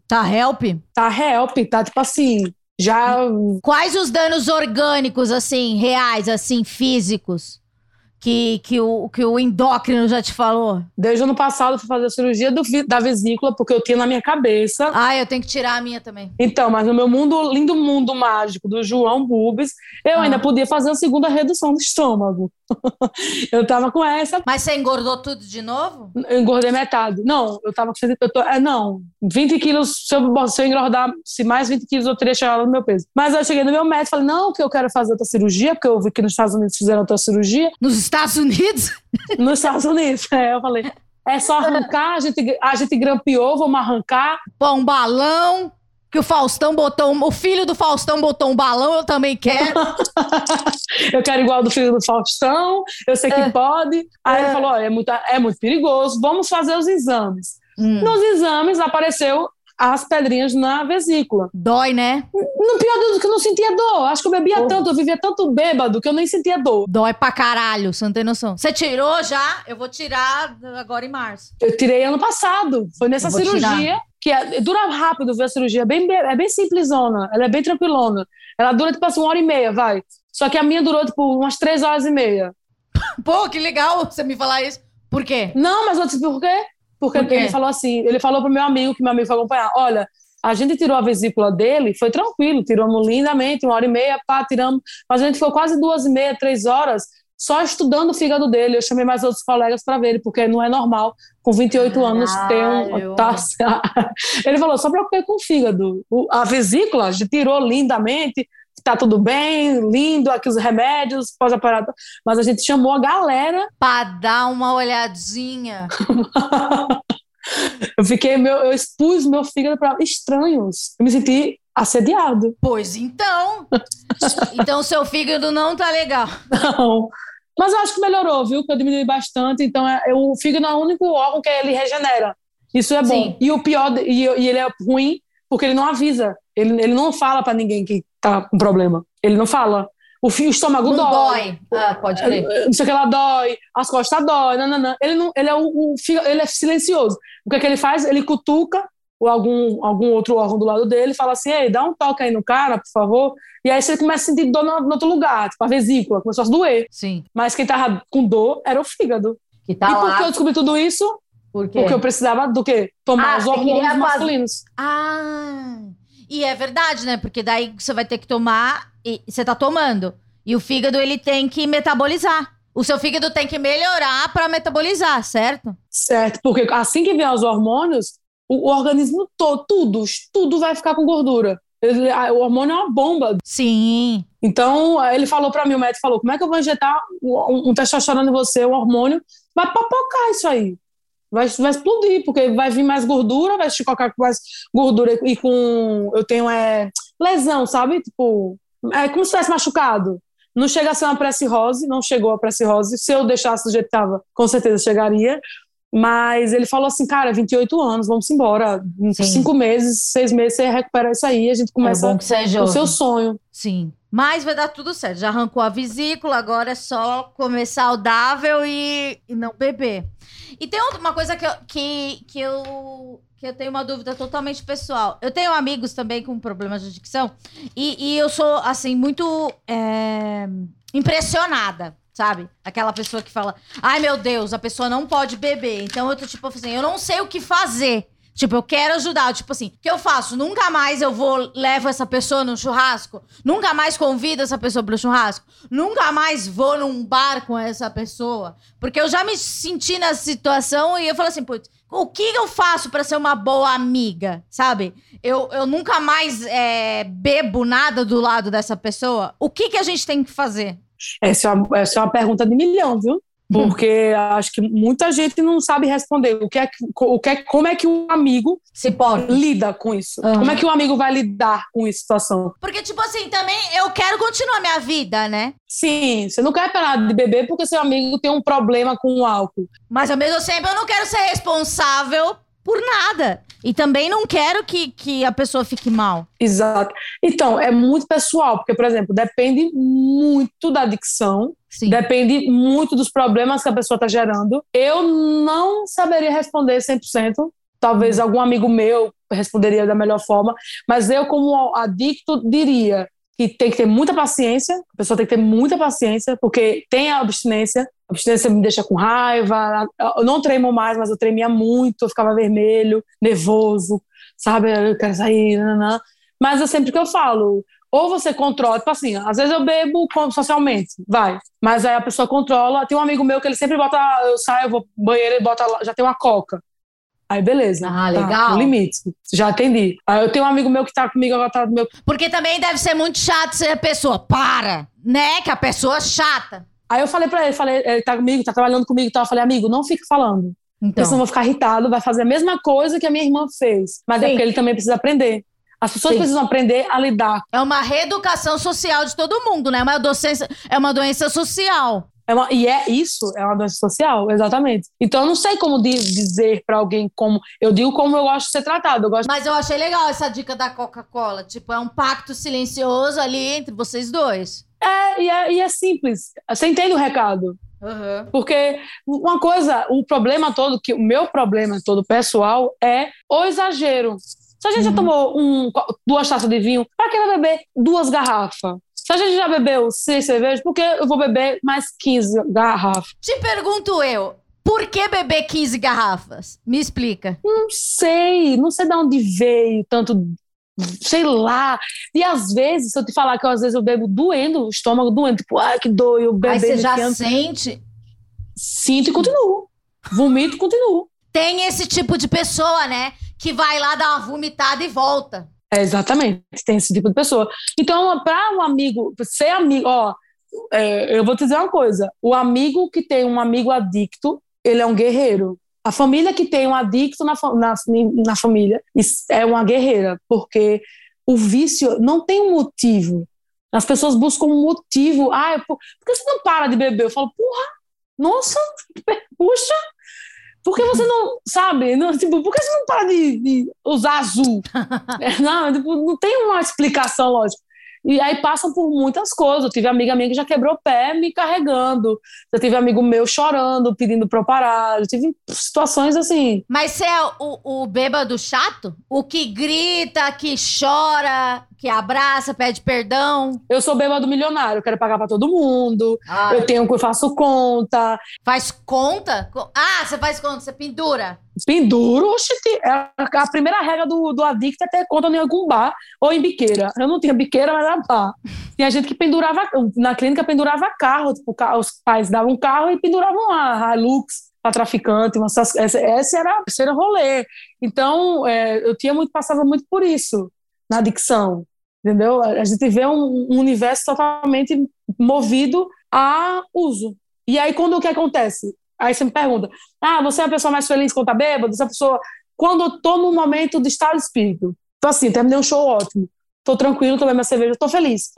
Tá tipo assim... Já... Quais os danos orgânicos, assim, reais, assim, físicos, que o endócrino já te falou? Desde o ano passado eu fui fazer a cirurgia da vesícula, porque eu tinha na minha cabeça. Ah, eu tenho que tirar a minha também. Então, mas no meu mundo, lindo mundo mágico do João Bubis, eu ainda podia fazer a segunda redução do estômago. Eu tava com essa. Mas você engordou tudo de novo? Eu engordei metade. Não, eu tava com... 20 quilos, se eu engordar, se mais 20 quilos eu teria chegado no meu peso. Mas eu cheguei no meu médico e falei, não, que eu quero fazer outra cirurgia, porque eu vi que nos Estados Unidos fizeram outra cirurgia. Nos Estados Unidos? Nos Estados Unidos, eu falei, é só arrancar, a gente grampeou, vamos arrancar. Pô, um balão... Que o Faustão botou... O filho do Faustão botou um balão, eu também quero. Eu quero igual do filho do Faustão, eu sei que pode. Aí ele falou, olha, é muito perigoso, vamos fazer os exames. Nos exames apareceu as pedrinhas na vesícula. Dói, né? No pior do que eu não sentia dor. Acho que eu bebia tanto, eu vivia tanto bêbado que eu nem sentia dor. Dói pra caralho, você não tem noção. Você tirou já? Eu vou tirar agora em março. Eu tirei ano passado, foi nessa cirurgia... Tirar. Que dura rápido, ver a cirurgia, é bem simplesona, ela é bem tranquilona. Ela dura, tipo assim, 1h30, vai. Só que a minha durou, tipo, umas 3h30. Pô, que legal você me falar isso. Por quê? Não, mas eu disse, por quê? Porque ele falou assim, ele falou pro meu amigo foi acompanhar, olha, a gente tirou a vesícula dele, foi tranquilo, tiramos lindamente, 1h30, pá, tiramos. Mas a gente ficou quase 2h30, 3 horas, só estudando o fígado dele. Eu chamei mais outros colegas para ver ele, porque não é normal com 28 anos ter um... Ele falou, só preocupei com o fígado. A vesícula, a gente tirou lindamente, tá tudo bem, lindo, aqui os remédios, pós-operatório. Mas a gente chamou a galera... Pra dar uma olhadinha. Eu expus meu fígado para estranhos. Eu me senti... assediado. Pois então. Então seu fígado não tá legal. Não. Mas eu acho que melhorou, viu? Porque eu diminui bastante. Então o fígado é o único órgão que ele regenera. Isso é bom. Sim. E o pior, e ele é ruim porque ele não avisa. Ele não fala pra ninguém que tá com problema. Ele não fala. O estômago não dói. Ah, pode crer. Não sei o que ela dói, as costas dói. Nananã. Ele é silencioso. O que é que ele faz? Ele cutuca ou algum outro órgão do lado dele, fala assim, ei, dá um toque aí no cara, por favor. E aí você começa a sentir dor no outro lugar, tipo a vesícula, começou a doer. Sim. Mas quem tava com dor era o fígado. Que tá e lá. Por que eu descobri tudo isso? Por quê? Porque eu precisava do quê? Tomar os hormônios masculinos. Ah, e é verdade, né? Porque daí você vai ter que tomar, e você tá tomando. E o fígado, ele tem que metabolizar. O seu fígado tem que melhorar pra metabolizar, certo? Certo, porque assim que vier os hormônios, o organismo todo, tudo vai ficar com gordura. O hormônio é uma bomba. Sim. Então, ele falou pra mim, o médico falou, como é que eu vou injetar um testosterona em você, um hormônio? Vai papocar isso aí. Vai explodir, porque vai vir mais gordura, vai te colocar com mais gordura e com... Eu tenho lesão, sabe? Tipo, é como se tivesse machucado. Não chega a ser uma pré-cirrose, não chegou a pré-cirrose. Se eu deixasse do jeito que estava, com certeza chegaria. Mas ele falou assim, cara, 28 anos, vamos embora. Sim. 5 meses, 6 meses, você recupera isso aí. A gente começa o seu sonho. Sim, mas vai dar tudo certo. Já arrancou a vesícula, agora é só comer saudável e não beber. E tem uma coisa que eu tenho uma dúvida totalmente pessoal. Eu tenho amigos também com problemas de adicção. E eu sou, assim, muito impressionada. Sabe? Aquela pessoa que fala, ai meu Deus, a pessoa não pode beber. Então eu tô tipo assim, eu não sei o que fazer. Tipo, eu quero ajudar. Tipo assim, o que eu faço? Nunca mais eu vou, levo essa pessoa num churrasco? Nunca mais convido essa pessoa pro churrasco? Nunca mais vou num bar com essa pessoa? Porque eu já me senti nessa situação e eu falo assim, putz, o que eu faço pra ser uma boa amiga, sabe? Eu nunca mais bebo nada do lado dessa pessoa. O que a gente tem que fazer? Essa é uma pergunta de milhão, viu? Porque acho que muita gente não sabe responder como é que um amigo se pode lida com isso. Uhum. Como é que um amigo vai lidar com essa situação? Porque, tipo assim, também eu quero continuar minha vida, né? Sim, você não quer parar de beber porque seu amigo tem um problema com o álcool. Mas ao mesmo tempo eu não quero ser responsável por nada. E também não quero que a pessoa fique mal. Exato. Então, é muito pessoal, porque, por exemplo, depende muito da adicção. Sim. Depende muito dos problemas que a pessoa está gerando. Eu não saberia responder 100%. Talvez algum amigo meu responderia da melhor forma. Mas eu, como adicto, diria que tem que ter muita paciência. A pessoa tem que ter muita paciência, porque tem a abstinência. A abstinência me deixa com raiva. Eu não tremo mais, mas eu tremia muito. Eu ficava vermelho, nervoso, sabe? Eu quero sair, nanã. Mas é sempre que eu falo... Ou você controla, tipo assim, às vezes eu bebo socialmente, vai. Mas aí a pessoa controla. Tem um amigo meu que ele sempre bota, eu saio, eu vou pro banheiro, ele bota, já tem uma coca. Aí beleza. Ah, tá, legal. No limite, já atendi. Aí eu tenho um amigo meu que tá comigo, agora tá do meu... Porque também deve ser muito chato ser a pessoa, para, né, que a pessoa é chata. Aí eu falei pra ele, ele tá comigo, tá trabalhando comigo e tal, eu falei, amigo, não fique falando. Então. Senão eu vou ficar irritado, vai fazer a mesma coisa que a minha irmã fez. Mas sim, é porque ele também precisa aprender. As pessoas Sim. precisam aprender a lidar. É uma reeducação social de todo mundo, né? É uma doença social. É uma doença social, exatamente. Então eu não sei como dizer pra alguém como... Eu digo como eu gosto de ser tratado. Mas eu achei legal essa dica da Coca-Cola. Tipo, é um pacto silencioso ali entre vocês dois. É simples. Você entende o recado? Uhum. Porque uma coisa, o meu problema todo pessoal é o exagero. Se a gente já tomou 2 taças de vinho, pra que vai beber 2 garrafas? Se a gente já bebeu 6 cervejas, por que eu vou beber mais 15 garrafas? Te pergunto eu, por que beber 15 garrafas? Me explica. Não sei de onde veio tanto, sei lá. E às vezes, se eu te falar que às vezes eu bebo doendo, o estômago doendo, tipo, ai, que dor, eu bebo. Aí você já sente? Sinto e continuo. Vomito e continuo. Tem esse tipo de pessoa, né? Que vai lá dar uma vomitada e volta. É, exatamente, tem esse tipo de pessoa. Então, para um amigo, ser amigo, eu vou te dizer uma coisa, o amigo que tem um amigo adicto, ele é um guerreiro. A família que tem um adicto na família é uma guerreira, porque o vício não tem um motivo. As pessoas buscam um motivo. Por que você não para de beber? Eu falo, puxa... Por que você não, sabe? Não, tipo, por que você não para de usar azul? Não, tipo, não tem uma explicação, lógico. E aí passam por muitas coisas. Eu tive amiga minha que já quebrou o pé me carregando. Eu tive amigo meu chorando, pedindo pra eu parar. Eu tive situações assim. Mas você é o bêbado chato? O que grita, que chora, que abraça, pede perdão? Eu sou bêbado milionário. Eu quero pagar pra todo mundo. Eu faço conta. Faz conta? Você faz conta, você pendura. Penduro, oxe, a primeira regra do adicto é ter conta em algum bar ou em biqueira. Eu não tinha biqueira, mas era bar. Tinha gente que pendurava, na clínica pendurava carro, tipo, os pais davam um carro e penduravam a Hilux para traficante, esse era o rolê. Então, passava muito por isso na adicção, entendeu? A gente vê um universo totalmente movido a uso. E aí, o que acontece? Aí você me pergunta, você é a pessoa mais feliz quando tá bêbada? Você é a pessoa... Quando eu tô num momento de estado de espírito. Então assim, terminei um show ótimo. Tô tranquilo, tomei minha cerveja, tô feliz.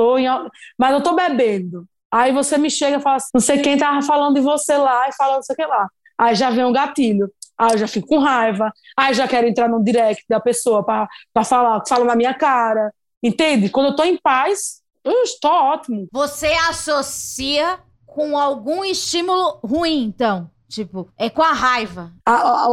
Mas eu tô bebendo. Aí você me chega e fala assim, não sei quem tava falando de você lá e fala não sei o que lá. Aí já vem um gatilho. Aí eu já fico com raiva. Aí já quero entrar no direct da pessoa pra falar, fala na minha cara. Entende? Quando eu tô em paz, eu estou ótimo. Você associa... com algum estímulo ruim, então. Tipo, é com a raiva.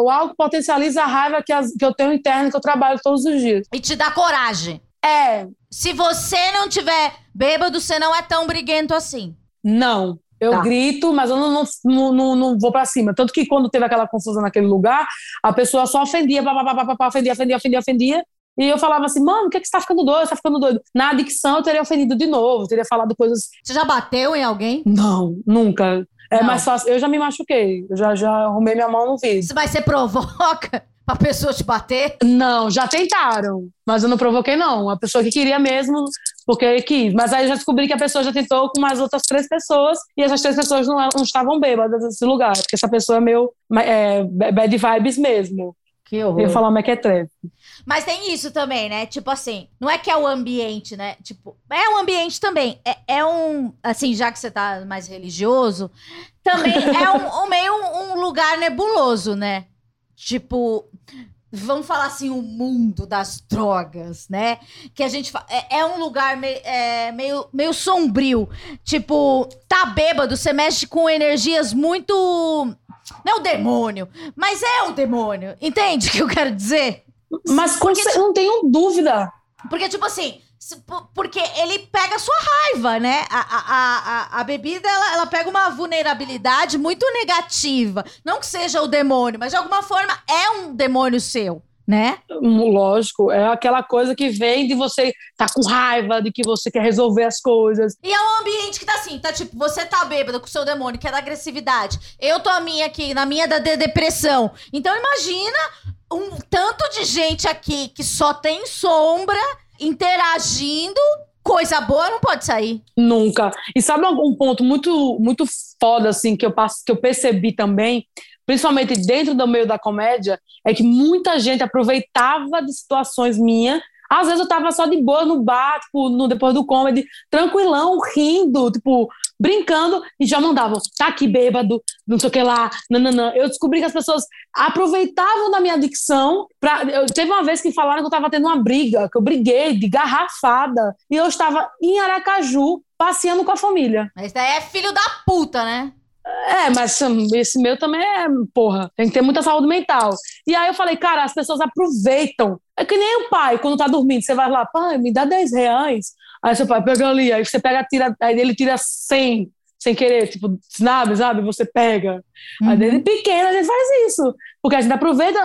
O álcool potencializa a raiva que eu tenho interna, que eu trabalho todos os dias. E te dá coragem. É. Se você não tiver bêbado, você não é tão briguento assim. Não. Eu grito, mas eu não vou pra cima. Tanto que quando teve aquela confusão naquele lugar, a pessoa só ofendia, ofendia. E eu falava assim, mano, o que é que você tá ficando doido? Você tá ficando doido. Na adicção eu teria ofendido de novo, teria falado coisas... Você já bateu em alguém? Não, nunca. É mais fácil. Eu já me machuquei. Eu já arrumei minha mão no vidro. Mas você provoca pra pessoa te bater? Não, já tentaram. Mas eu não provoquei, não. A pessoa que queria mesmo... Porque quis. Mas aí eu já descobri que a pessoa já tentou com mais outras 3 pessoas e essas 3 pessoas não estavam bêbadas nesse lugar. Porque essa pessoa é meio bad vibes mesmo. Que horror. Eu ia falar, mas que é trefe. Mas tem isso também, né? Tipo assim, não é que é o ambiente, né? Tipo, é um ambiente também. Assim, já que você tá mais religioso, também é meio um lugar nebuloso, né? Tipo... Vamos falar assim, o mundo das drogas, né? Que a gente fala, é um lugar meio sombrio. Tipo, tá bêbado, você mexe com energias muito... Não é o demônio, mas é o demônio. Entende o que eu quero dizer? Mas porque, eu não tenho dúvida. Porque, tipo assim... Porque ele pega a sua raiva, né? A bebida, ela pega uma vulnerabilidade muito negativa. Não que seja o demônio, mas de alguma forma é um demônio seu, né? Lógico, é aquela coisa que vem de você tá com raiva, de que você quer resolver as coisas. E é um ambiente que tá assim, tá tipo, você tá bêbada com o seu demônio, que é da agressividade. Eu tô na minha da depressão. Então imagina um tanto de gente aqui que só tem sombra... interagindo, coisa boa não pode sair. Nunca. E sabe um ponto muito, muito foda, assim, que eu percebi também, principalmente dentro do meio da comédia, é que muita gente aproveitava de situações minhas. Às vezes eu tava só de boa no bar, tipo, depois do comedy, tranquilão, rindo, tipo, brincando, e já mandavam, tá aqui bêbado, não sei o que lá, nananã. Eu descobri que as pessoas aproveitavam da minha adicção. Teve uma vez que falaram que eu tava tendo uma briga, que eu briguei de garrafada, e eu estava em Aracaju, passeando com a família. Mas daí é filho da puta, né? É, mas esse meu também é, porra, tem que ter muita saúde mental. E aí eu falei, cara, as pessoas aproveitam. É que nem o pai, quando tá dormindo, você vai lá, pai, me dá R$10. Aí seu pai pega ali, aí você pega, aí ele tira 100, sem querer, tipo, sabe, você pega. Uhum. Aí desde pequeno a gente faz isso, porque a gente aproveita,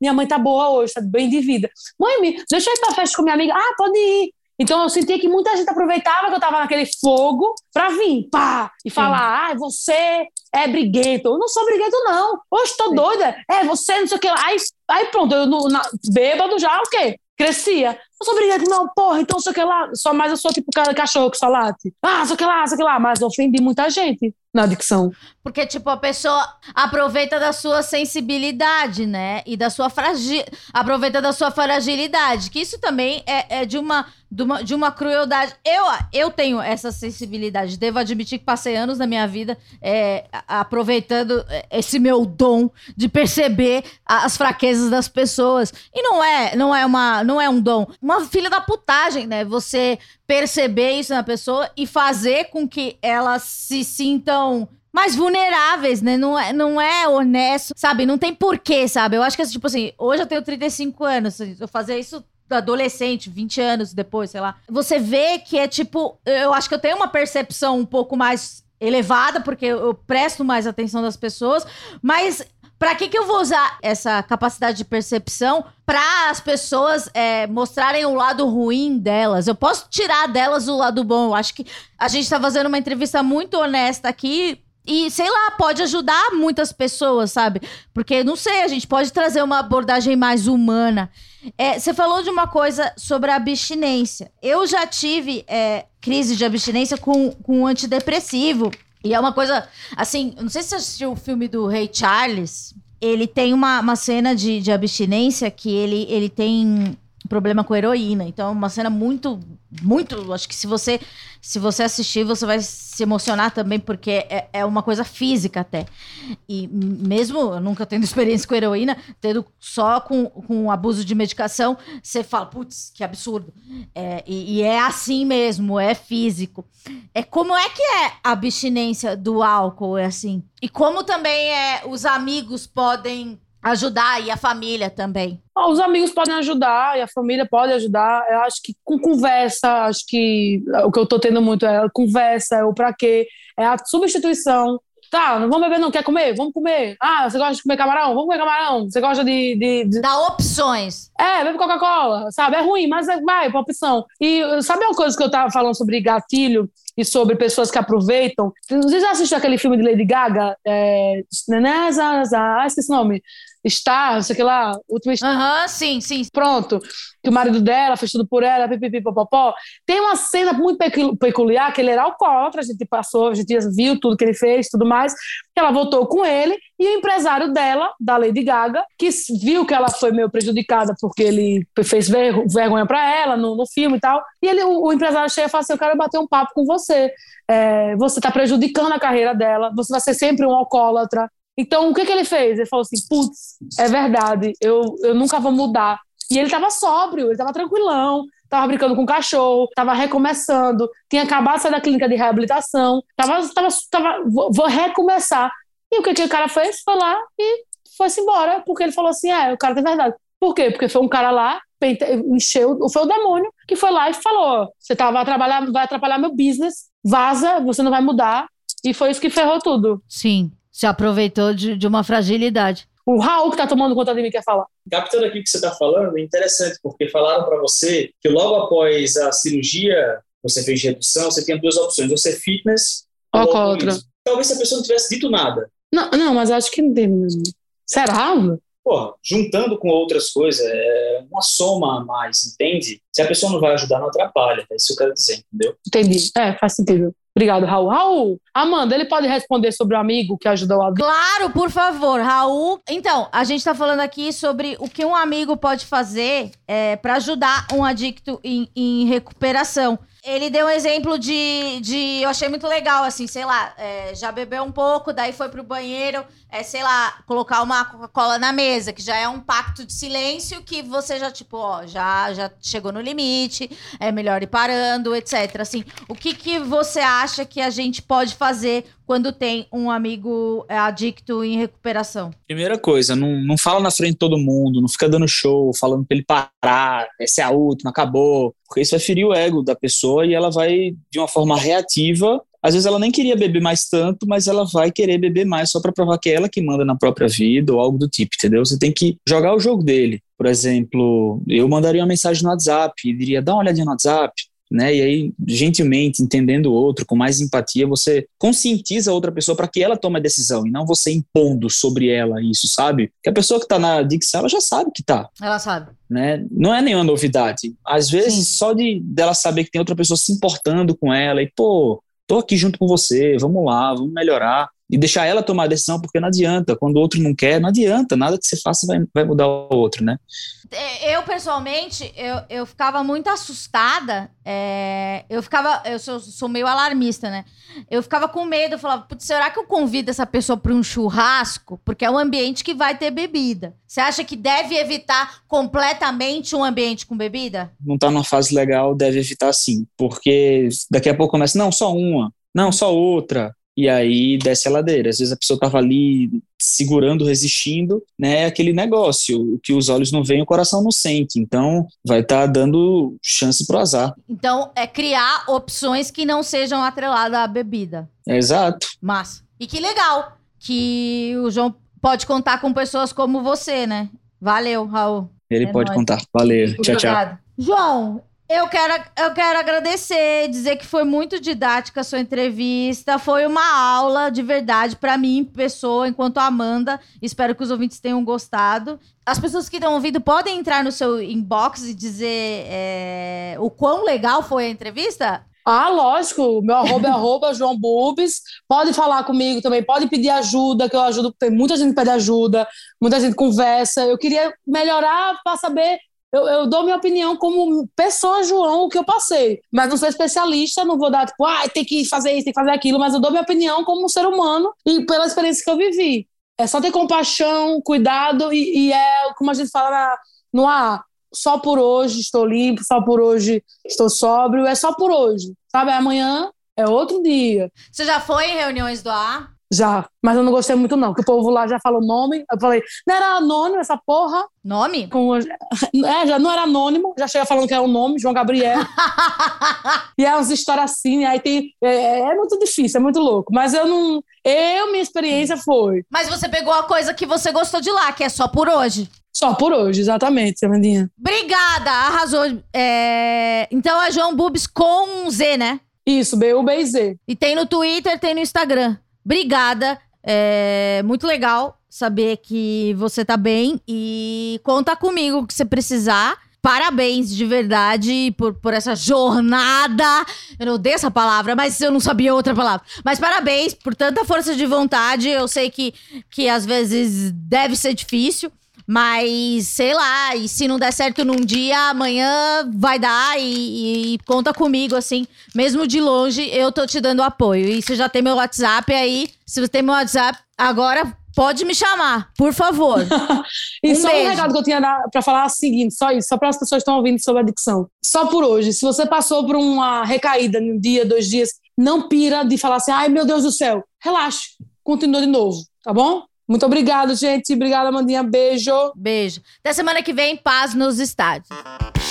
minha mãe tá boa hoje, tá bem de vida. Mãe, deixa eu ir pra festa com minha amiga. Pode ir. Então eu sentia que muita gente aproveitava que eu tava naquele fogo pra vir, e falar, você é briguento. Eu não sou briguento, não. Hoje tô doida. Você não sei o que. Aí pronto, eu bêbado já, crescia. Não sou briguento, não, porra, então não sei o que lá. Só mais eu sou tipo cachorro que só late. Não sei o que lá, não sei o que lá. Mas eu ofendi muita gente na adicção. Porque, tipo, a pessoa aproveita da sua sensibilidade, né? E da sua aproveita da sua fragilidade. Que isso também é de uma crueldade. Eu tenho essa sensibilidade. Devo admitir que passei anos da minha vida aproveitando esse meu dom de perceber as fraquezas das pessoas. E não é um dom. Uma filha da putagem, né? Você perceber isso na pessoa e fazer com que elas se sintam mais vulneráveis, né? Não é honesto, sabe? Não tem porquê, sabe? Eu acho que, tipo assim, hoje eu tenho 35 anos, eu fazer isso adolescente, 20 anos depois, sei lá. Você vê que é tipo, eu acho que eu tenho uma percepção um pouco mais elevada, porque eu presto mais atenção das pessoas, mas... Pra que eu vou usar essa capacidade de percepção pra as pessoas mostrarem o lado ruim delas? Eu posso tirar delas o lado bom. Eu acho que a gente tá fazendo uma entrevista muito honesta aqui e, sei lá, pode ajudar muitas pessoas, sabe? Porque, não sei, a gente pode trazer uma abordagem mais humana. Você falou de uma coisa sobre a abstinência. Eu já tive crise de abstinência com um antidepressivo. E é uma coisa, assim, não sei se você assistiu o filme do Ray Charles. Ele tem uma cena de abstinência que ele tem problema com heroína. Então é uma cena muito, muito... Acho que se você assistir, você vai se emocionar também, porque é uma coisa física até. E mesmo nunca tendo experiência com heroína, tendo só com abuso de medicação, você fala, putz, que absurdo. E é assim mesmo, é físico. Como é que é a abstinência do álcool, é assim? E como também os amigos podem Ajudar e a família também. Ah, os amigos podem ajudar e a família pode ajudar. Eu acho que com conversa, acho que o que eu tô tendo muito é conversa, é o pra quê, é a substituição. Tá, não vamos beber não, quer comer? Vamos comer. Ah, você gosta de comer camarão? Vamos comer camarão. Você gosta de... Dá opções. É, bebe Coca-Cola, sabe? É ruim, mas vai, pra opção. E sabe uma coisa que eu tava falando sobre gatilho e sobre pessoas que aproveitam? Vocês já assistiram aquele filme de Lady Gaga? Esqueci o nome. Star, sei lá, última Star. Aham, sim. Pronto. Que o marido dela fez tudo por ela, pipipipopopó. Tem uma cena muito peculiar, que ele era alcoólatra, a gente passou, a gente viu tudo que ele fez, tudo mais. Ela voltou com ele e o empresário dela, da Lady Gaga, que viu que ela foi meio prejudicada porque ele fez vergonha pra ela no filme e tal. E ele, o empresário chega e fala assim, eu quero bater um papo com você. Você tá prejudicando a carreira dela, você vai ser sempre um alcoólatra. Então, o que ele fez? Ele falou assim, putz, é verdade, eu nunca vou mudar. E ele tava sóbrio, ele tava tranquilão, tava brincando com o cachorro, tava recomeçando, tinha acabado de sair da clínica de reabilitação, vou recomeçar. E o que o cara fez? Foi lá e foi-se embora, porque ele falou assim, o cara tem verdade. Por quê? Porque foi um cara lá, foi o demônio, que foi lá e falou, você vai atrapalhar meu business, vaza, você não vai mudar. E foi isso que ferrou tudo. Sim. Se aproveitou de uma fragilidade. O Raul que tá tomando conta de mim quer falar. Captando aqui o que você tá falando, é interessante, porque falaram para você que logo após a cirurgia, você fez redução, você tinha duas opções, ou ser fitness ou alcoolismo. Talvez se a pessoa não tivesse dito nada. Não, mas acho que não tem mesmo. Será? Porra, juntando com outras coisas, é uma soma a mais, entende? Se a pessoa não vai ajudar, não atrapalha, é isso que eu quero dizer, entendeu? Entendi, faz sentido. Obrigado, Raul. Raul, Amanda, ele pode responder sobre o amigo que ajudou a... Claro, por favor, Raul. Então, a gente tá falando aqui sobre o que um amigo pode fazer para ajudar um adicto em recuperação. Ele deu um exemplo de... Eu achei muito legal, assim, sei lá, já bebeu um pouco, daí foi pro banheiro, sei lá, colocar uma Coca-Cola na mesa, que já é um pacto de silêncio que você já, tipo, já chegou no limite, é melhor ir parando, etc. Assim, o que você acha que a gente pode fazer quando tem um amigo adicto em recuperação? Primeira coisa, não fala na frente de todo mundo, não fica dando show, falando pra ele parar, essa é a última, acabou. Porque isso vai ferir o ego da pessoa e ela vai, de uma forma reativa, às vezes ela nem queria beber mais tanto, mas ela vai querer beber mais só pra provar que é ela que manda na própria vida ou algo do tipo, entendeu? Você tem que jogar o jogo dele. Por exemplo, eu mandaria uma mensagem no WhatsApp e diria, dá uma olhadinha no WhatsApp, né? E aí, gentilmente, entendendo o outro, com mais empatia, você conscientiza a outra pessoa para que ela tome a decisão e não você impondo sobre ela isso, sabe? Porque a pessoa que tá na adicção, ela já sabe que tá. Ela sabe. Né? Não é nenhuma novidade. Às vezes, sim, só dela saber que tem outra pessoa se importando com ela e, pô, tô aqui junto com você, vamos lá, vamos melhorar. E deixar ela tomar a decisão, porque não adianta. Quando o outro não quer, não adianta. Nada que você faça vai mudar o outro, né? Eu, pessoalmente, eu ficava muito assustada. Eu sou meio alarmista, né? Eu ficava com medo. Eu falava, putz, será que eu convido essa pessoa para um churrasco? Porque é um ambiente que vai ter bebida. Você acha que deve evitar completamente um ambiente com bebida? Não tá numa fase legal, deve evitar sim. Porque daqui a pouco começa, não, só uma. Não, só outra. E aí desce a ladeira. Às vezes a pessoa estava ali segurando, resistindo, né? Aquele negócio, o que os olhos não veem, o coração não sente. Então vai estar dando chance pro azar. Então é criar opções que não sejam atreladas à bebida. Exato. Massa. E que legal que o João pode contar com pessoas como você, né? Valeu, Raul. Ele pode contar. Valeu. Tchau, tchau. João... Eu quero agradecer, dizer que foi muito didática a sua entrevista, foi uma aula de verdade para mim, pessoa, enquanto Amanda. Espero que os ouvintes tenham gostado. As pessoas que estão ouvindo podem entrar no seu inbox e dizer o quão legal foi a entrevista? Ah, lógico, meu arroba é arroba João Bubis, pode falar comigo também, pode pedir ajuda, que eu ajudo, tem muita gente que pede ajuda, muita gente conversa, eu queria melhorar para saber... Eu dou minha opinião como pessoa, João, o que eu passei. Mas não sou especialista, não vou dar, tipo, tem que fazer isso, tem que fazer aquilo. Mas eu dou minha opinião como um ser humano e pela experiência que eu vivi. É só ter compaixão, cuidado e é como a gente fala no ar. Só por hoje estou limpo, só por hoje estou sóbrio. É só por hoje, sabe? Amanhã é outro dia. Você já foi em reuniões do ar? Já, mas eu não gostei muito não, que o povo lá já falou nome, eu falei, não era anônimo essa porra? Nome? Já não era anônimo, já chega falando que era um nome, João Gabriel. E é umas histórias assim, aí tem... É muito difícil, é muito louco, mas eu não... minha experiência foi... Mas você pegou a coisa que você gostou de lá, que é só por hoje. Só por hoje, exatamente, Amandinha. Obrigada, arrasou. Então é João Bubis com um Z, né? Isso, B-U-B-I-Z. E tem no Twitter, tem no Instagram. Obrigada, é muito legal saber que você tá bem e conta comigo o que você precisar. Parabéns de verdade por essa jornada, eu não odeio essa palavra, mas eu não sabia outra palavra. Mas parabéns por tanta força de vontade, eu sei que às vezes deve ser difícil, mas sei lá, e se não der certo num dia, amanhã vai dar e conta comigo, assim, mesmo de longe, eu tô te dando apoio. E você já tem meu WhatsApp aí, se você tem meu WhatsApp, agora pode me chamar, por favor. E só um recado que eu tinha pra falar é o seguinte, só isso, só para as pessoas que estão ouvindo sobre adicção. Só por hoje, se você passou por uma recaída num dia, 2 dias, não pira de falar assim, ai meu Deus do céu, relaxe, continua de novo, tá bom? Muito obrigado, gente. Obrigada, Amandinha. Beijo. Beijo. Até semana que vem, paz nos estádios.